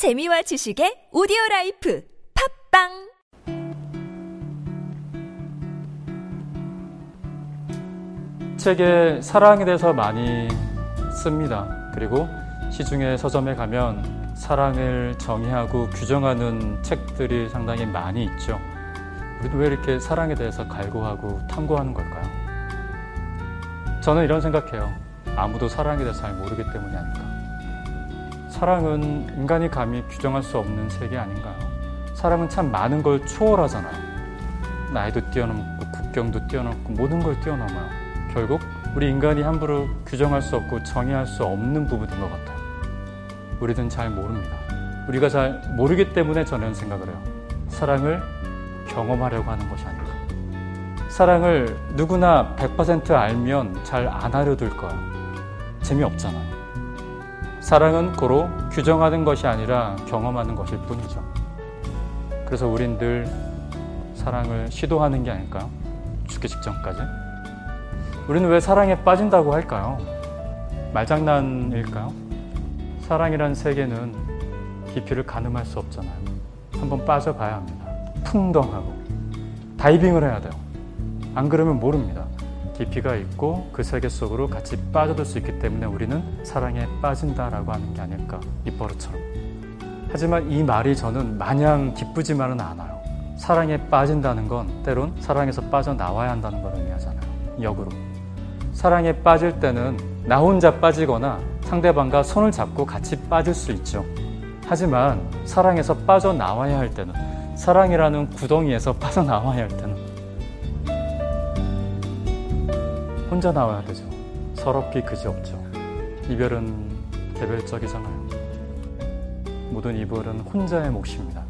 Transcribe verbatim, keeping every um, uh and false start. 재미와 지식의 오디오라이프 팝빵! 책에 사랑에 대해서 많이 씁니다. 그리고 시중의 서점에 가면 사랑을 정의하고 규정하는 책들이 상당히 많이 있죠. 우리도 왜 이렇게 사랑에 대해서 갈구하고 탐구하는 걸까요? 저는 이런 생각해요. 아무도 사랑에 대해서 잘 모르기 때문이 아닐까. 사랑은 인간이 감히 규정할 수 없는 세계 아닌가요? 사랑은 참 많은 걸 초월하잖아요. 나이도 뛰어넘고 국경도 뛰어넘고 모든 걸 뛰어넘어요. 결국 우리 인간이 함부로 규정할 수 없고 정의할 수 없는 부분인 것 같아요. 우리는 잘 모릅니다. 우리가 잘 모르기 때문에 저는 생각을 해요. 사랑을 경험하려고 하는 것이 아닐까. 사랑을 누구나 백 퍼센트 알면 잘 안 알아둘 거예요. 재미없잖아요. 사랑은 고로 규정하는 것이 아니라 경험하는 것일 뿐이죠. 그래서 우린 늘 사랑을 시도하는 게 아닐까요? 죽기 직전까지. 우리는 왜 사랑에 빠진다고 할까요? 말장난일까요? 사랑이란 세계는 깊이를 가늠할 수 없잖아요. 한번 빠져봐야 합니다. 풍덩하고 다이빙을 해야 돼요. 안 그러면 모릅니다. 깊이가 있고 그 세계 속으로 같이 빠져들 수 있기 때문에 우리는 사랑에 빠진다라고 하는 게 아닐까, 이 버릇처럼. 하지만 이 말이 저는 마냥 기쁘지만은 않아요. 사랑에 빠진다는 건 때론 사랑에서 빠져나와야 한다는 걸 의미하잖아요. 역으로. 사랑에 빠질 때는 나 혼자 빠지거나 상대방과 손을 잡고 같이 빠질 수 있죠. 하지만 사랑에서 빠져나와야 할 때는, 사랑이라는 구덩이에서 빠져나와야 할 때는 혼자 나와야 되죠. 서럽기 그지없죠. 이별은 개별적이잖아요. 모든 이별은 혼자의 몫입니다.